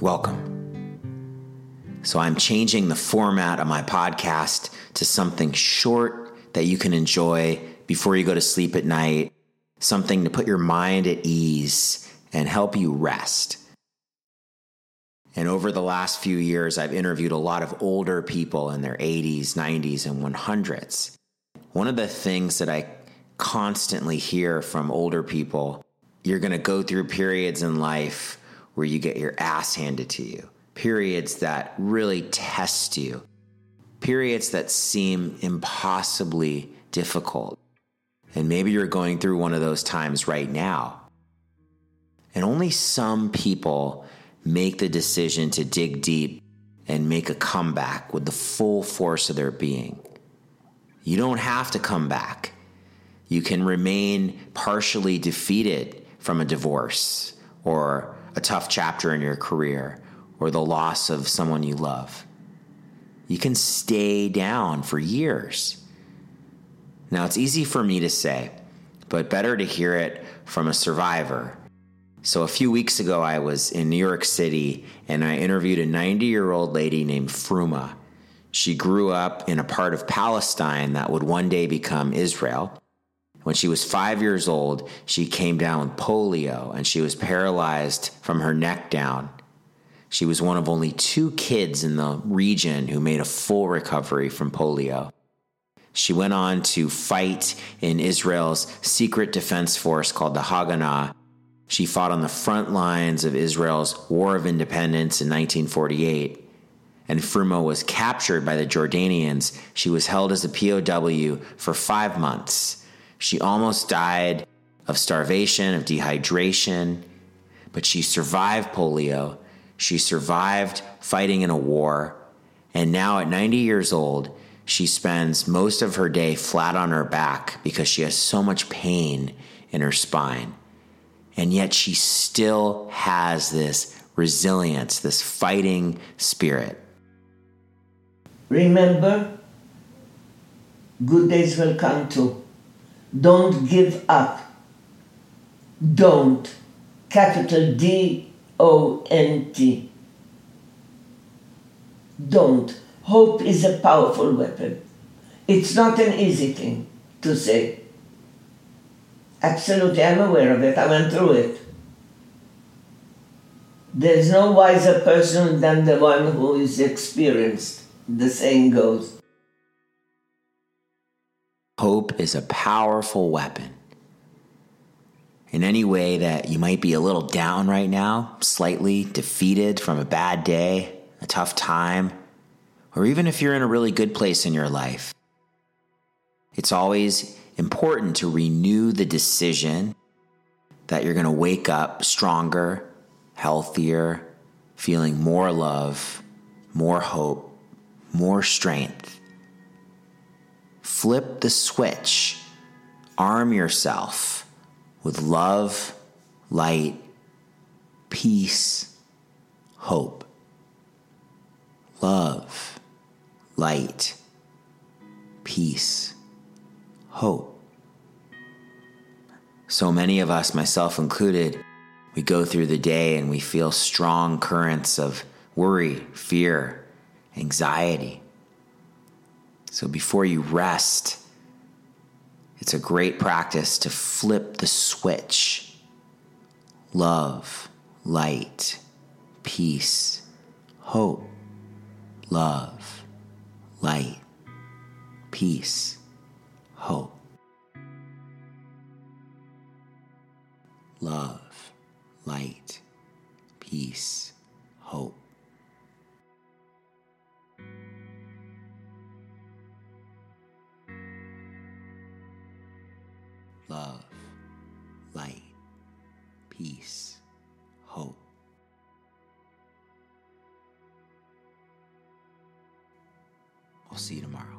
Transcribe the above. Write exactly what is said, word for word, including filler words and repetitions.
welcome. So I'm changing the format of my podcast to something short that you can enjoy before you go to sleep at night, something to put your mind at ease and help you rest. And over the last few years, I've interviewed a lot of older people in their eighties, nineties, and hundreds. One of the things that I constantly hear from older people, you're going to go through periods in life where you get your ass handed to you, periods that really test you, periods that seem impossibly difficult. And maybe you're going through one of those times right now. And only some people make the decision to dig deep and make a comeback with the full force of their being. You don't have to come back. You can remain partially defeated from a divorce or a tough chapter in your career or the loss of someone you love. You can stay down for years. Now, it's easy for me to say, but better to hear it from a survivor. So a few weeks ago, I was in New York City and I interviewed a ninety-year-old lady named Fruma. She grew up in a part of Palestine that would one day become Israel. When she was five years old, she came down with polio and she was paralyzed from her neck down. She was one of only two kids in the region who made a full recovery from polio. She went on to fight in Israel's secret defense force called the Haganah. She fought on the front lines of Israel's War of Independence in nineteen forty-eight. And Fruma was captured by the Jordanians. She was held as a P O W for five months. She almost died of starvation, of dehydration, but she survived polio. She survived fighting in a war. And now at ninety years old, she spends most of her day flat on her back because she has so much pain in her spine. And yet she still has this resilience, this fighting spirit. Remember, good days will come too. Don't give up. Don't. Capital D O N T. Don't. Hope is a powerful weapon. It's not an easy thing to say. Absolutely, I'm aware of it. I went through it. There's no wiser person than the one who is experienced, the saying goes. Hope is a powerful weapon. In any way that you might be a little down right now, slightly defeated from a bad day, a tough time, or even if you're in a really good place in your life, it's always important to renew the decision that you're going to wake up stronger, healthier, feeling more love, more hope, more strength. Flip the switch. Arm yourself with love, light, peace, hope. Love, light, peace, hope. So many of us, myself included, we go through the day and we feel strong currents of worry, fear, anxiety. So before you rest, it's a great practice to flip the switch. Love, light, peace, hope. Love, light, peace, hope. Love, light, peace, hope. Love, light, peace, hope. I'll see you tomorrow.